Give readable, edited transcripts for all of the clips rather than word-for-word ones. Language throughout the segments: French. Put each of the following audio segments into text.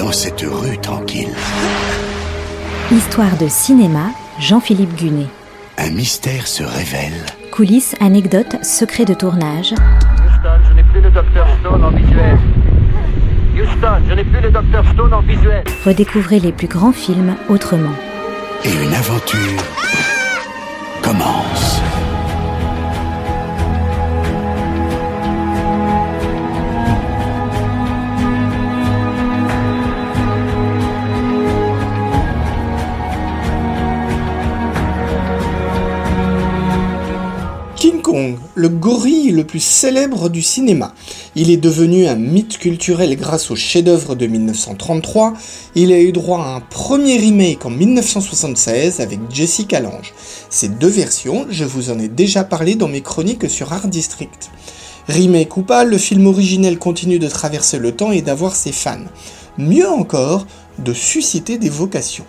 dans cette rue tranquille. Histoire de cinéma, Jean-Philippe Gunet. Un mystère se révèle. Coulisses, anecdotes, secrets de tournage. Houston, je n'ai plus le Dr Stone en visuel. Houston, je n'ai plus le Dr Stone en visuel. Redécouvrez les plus grands films autrement. Et une aventure commence. King Kong, le gorille le plus célèbre du cinéma. Il est devenu un mythe culturel grâce au chef-d'œuvre de 1933. Il a eu droit à un premier remake en 1976 avec Jessica Lange. Ces deux versions, je vous en ai déjà parlé dans mes chroniques sur Art District. Remake ou pas, le film originel continue de traverser le temps et d'avoir ses fans. Mieux encore, de susciter des vocations.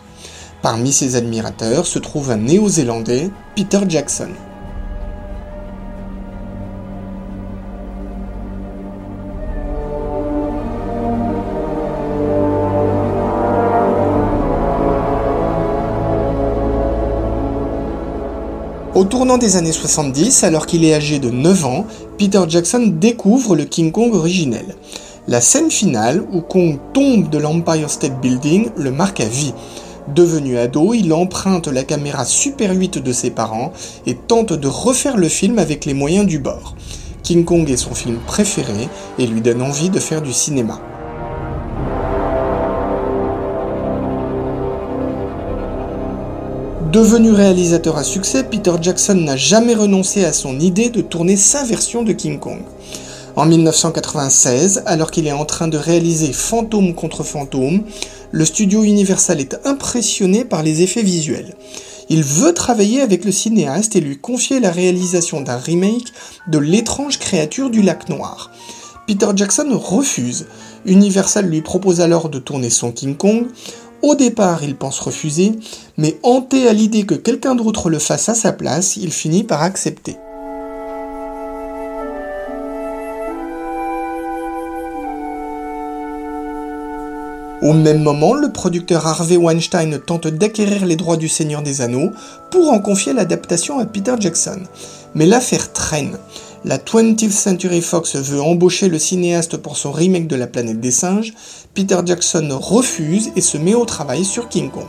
Parmi ses admirateurs se trouve un néo-zélandais, Peter Jackson. Au tournant des années 70, alors qu'il est âgé de 9 ans, Peter Jackson découvre le King Kong originel. La scène finale, où Kong tombe de l'Empire State Building, le marque à vie. Devenu ado, il emprunte la caméra Super 8 de ses parents et tente de refaire le film avec les moyens du bord. King Kong est son film préféré et lui donne envie de faire du cinéma. Devenu réalisateur à succès, Peter Jackson n'a jamais renoncé à son idée de tourner sa version de King Kong. En 1996, alors qu'il est en train de réaliser Fantôme contre Phantom, le studio Universal est impressionné par les effets visuels. Il veut travailler avec le cinéaste et lui confier la réalisation d'un remake de L'étrange créature du lac noir. Peter Jackson refuse. Universal lui propose alors de tourner son King Kong. Au départ, il pense refuser, mais hanté à l'idée que quelqu'un d'autre le fasse à sa place, il finit par accepter. Au même moment, le producteur Harvey Weinstein tente d'acquérir les droits du Seigneur des Anneaux pour en confier l'adaptation à Peter Jackson. Mais l'affaire traîne. La 20th Century Fox veut embaucher le cinéaste pour son remake de La Planète des Singes, Peter Jackson refuse et se met au travail sur King Kong.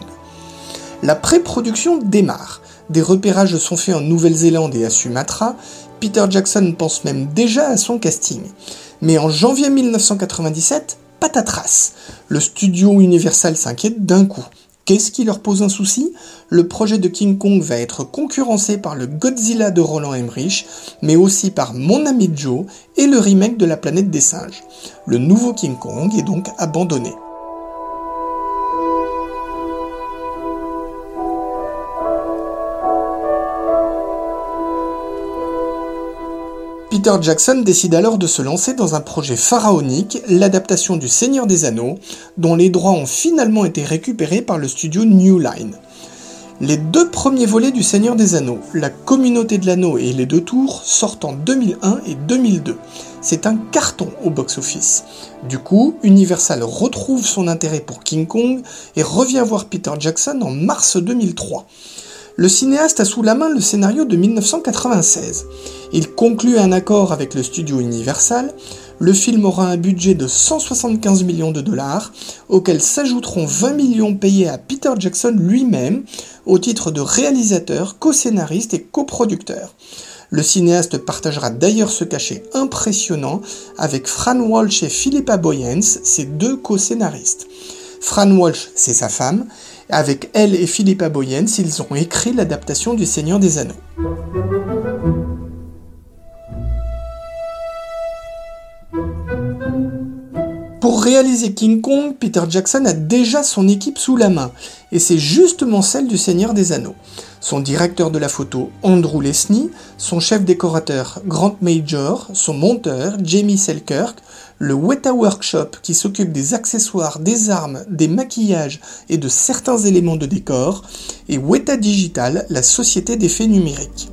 La pré-production démarre, des repérages sont faits en Nouvelle-Zélande et à Sumatra, Peter Jackson pense même déjà à son casting. Mais en janvier 1997, patatras, le studio Universal s'inquiète d'un coup. Qu'est-ce qui leur pose un souci ? Le projet de King Kong va être concurrencé par le Godzilla de Roland Emmerich, mais aussi par Mon ami Joe et le remake de La Planète des Singes. Le nouveau King Kong est donc abandonné. Peter Jackson décide alors de se lancer dans un projet pharaonique, l'adaptation du Seigneur des Anneaux, dont les droits ont finalement été récupérés par le studio New Line. Les deux premiers volets du Seigneur des Anneaux, La Communauté de l'Anneau et Les Deux Tours, sortent en 2001 et 2002. C'est un carton au box-office. Du coup, Universal retrouve son intérêt pour King Kong et revient voir Peter Jackson en mars 2003. Le cinéaste a sous la main le scénario de 1996. Il conclut un accord avec le studio Universal. Le film aura un budget de 175 millions de dollars, auxquels s'ajouteront 20 millions payés à Peter Jackson lui-même, au titre de réalisateur, co-scénariste et coproducteur. Le cinéaste partagera d'ailleurs ce cachet impressionnant avec Fran Walsh et Philippa Boyens, ses deux co-scénaristes. Fran Walsh, c'est sa femme. Avec elle et Philippa Boyens, ils ont écrit l'adaptation du Seigneur des Anneaux. Pour réaliser King Kong, Peter Jackson a déjà son équipe sous la main, et c'est justement celle du Seigneur des Anneaux. Son directeur de la photo, Andrew Lesnie, son chef décorateur, Grant Major, son monteur, Jamie Selkirk, le Weta Workshop qui s'occupe des accessoires, des armes, des maquillages et de certains éléments de décor, et Weta Digital, la société d'effets numériques.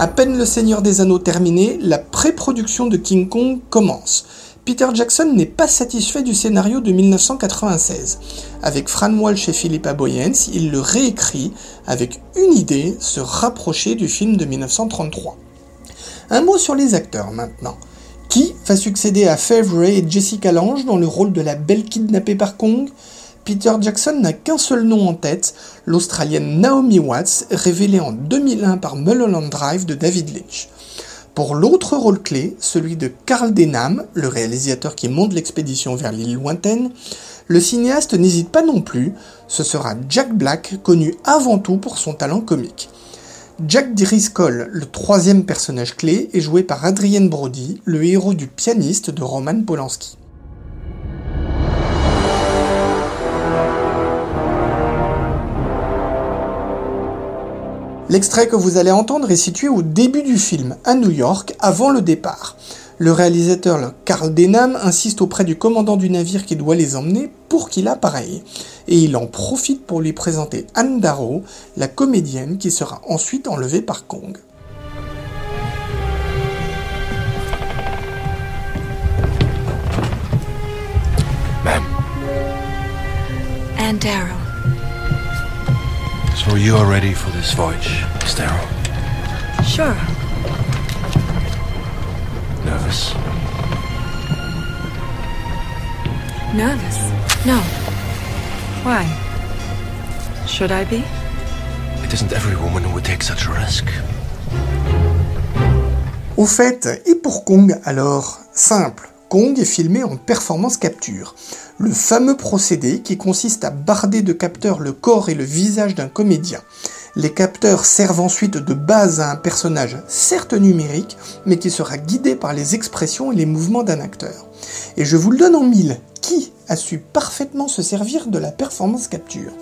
À peine Le Seigneur des Anneaux terminé, la pré-production de King Kong commence. Peter Jackson n'est pas satisfait du scénario de 1996. Avec Fran Walsh et Philippa Boyens, il le réécrit avec une idée, se rapprocher du film de 1933. Un mot sur les acteurs maintenant. Qui va succéder à Fay Wray et Jessica Lange dans le rôle de la belle kidnappée par Kong? Peter Jackson n'a qu'un seul nom en tête, l'Australienne Naomi Watts, révélée en 2001 par Mulholland Drive de David Lynch. Pour l'autre rôle clé, celui de Carl Denham, le réalisateur qui monte l'expédition vers l'île lointaine, le cinéaste n'hésite pas non plus, ce sera Jack Black, connu avant tout pour son talent comique. Jack Driscoll, le troisième personnage clé, est joué par Adrien Brody, le héros du Pianiste de Roman Polanski. L'extrait que vous allez entendre est situé au début du film, à New York, avant le départ. Le réalisateur Carl Denham insiste auprès du commandant du navire qui doit les emmener pour qu'il appareille. Et il en profite pour lui présenter Anne Darrow, la comédienne qui sera ensuite enlevée par Kong. Ma'am. Anne Darrow. So you are ready for this voyage, Miss Darrow? Sure. Nervous? Nervous? No. Why? Should I be? It isn't every woman who would take such a risk. Au fait, et pour Kong alors? Simple. Kong est filmé en performance capture, le fameux procédé qui consiste à barder de capteurs le corps et le visage d'un comédien. Les capteurs servent ensuite de base à un personnage certes numérique, mais qui sera guidé par les expressions et les mouvements d'un acteur. Et je vous le donne en mille, qui a su parfaitement se servir de la performance capture ?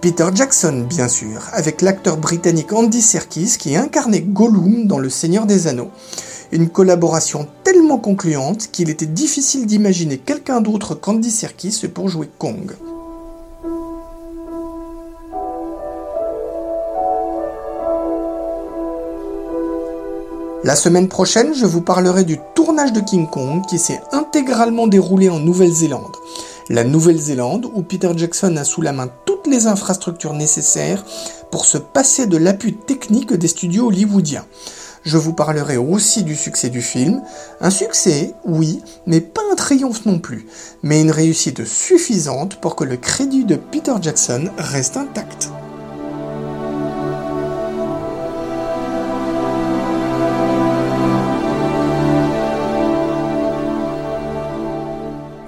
Peter Jackson, bien sûr, avec l'acteur britannique Andy Serkis qui incarnait Gollum dans Le Seigneur des Anneaux. Une collaboration tellement concluante qu'il était difficile d'imaginer quelqu'un d'autre qu'Andy Serkis pour jouer Kong. La semaine prochaine, je vous parlerai du tournage de King Kong qui s'est intégralement déroulé en Nouvelle-Zélande. La Nouvelle-Zélande, où Peter Jackson a sous la main toutes les infrastructures nécessaires pour se passer de l'appui technique des studios hollywoodiens. Je vous parlerai aussi du succès du film. Un succès, oui, mais pas un triomphe non plus, mais une réussite suffisante pour que le crédit de Peter Jackson reste intact.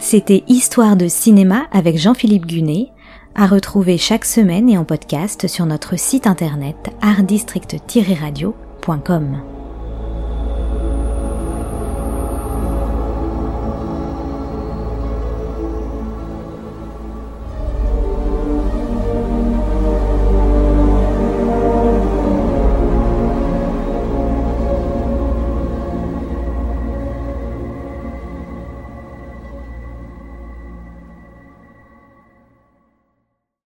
C'était Histoire de cinéma avec Jean-Philippe Gunet, à retrouver chaque semaine et en podcast sur notre site internet artdistrict-radio.com.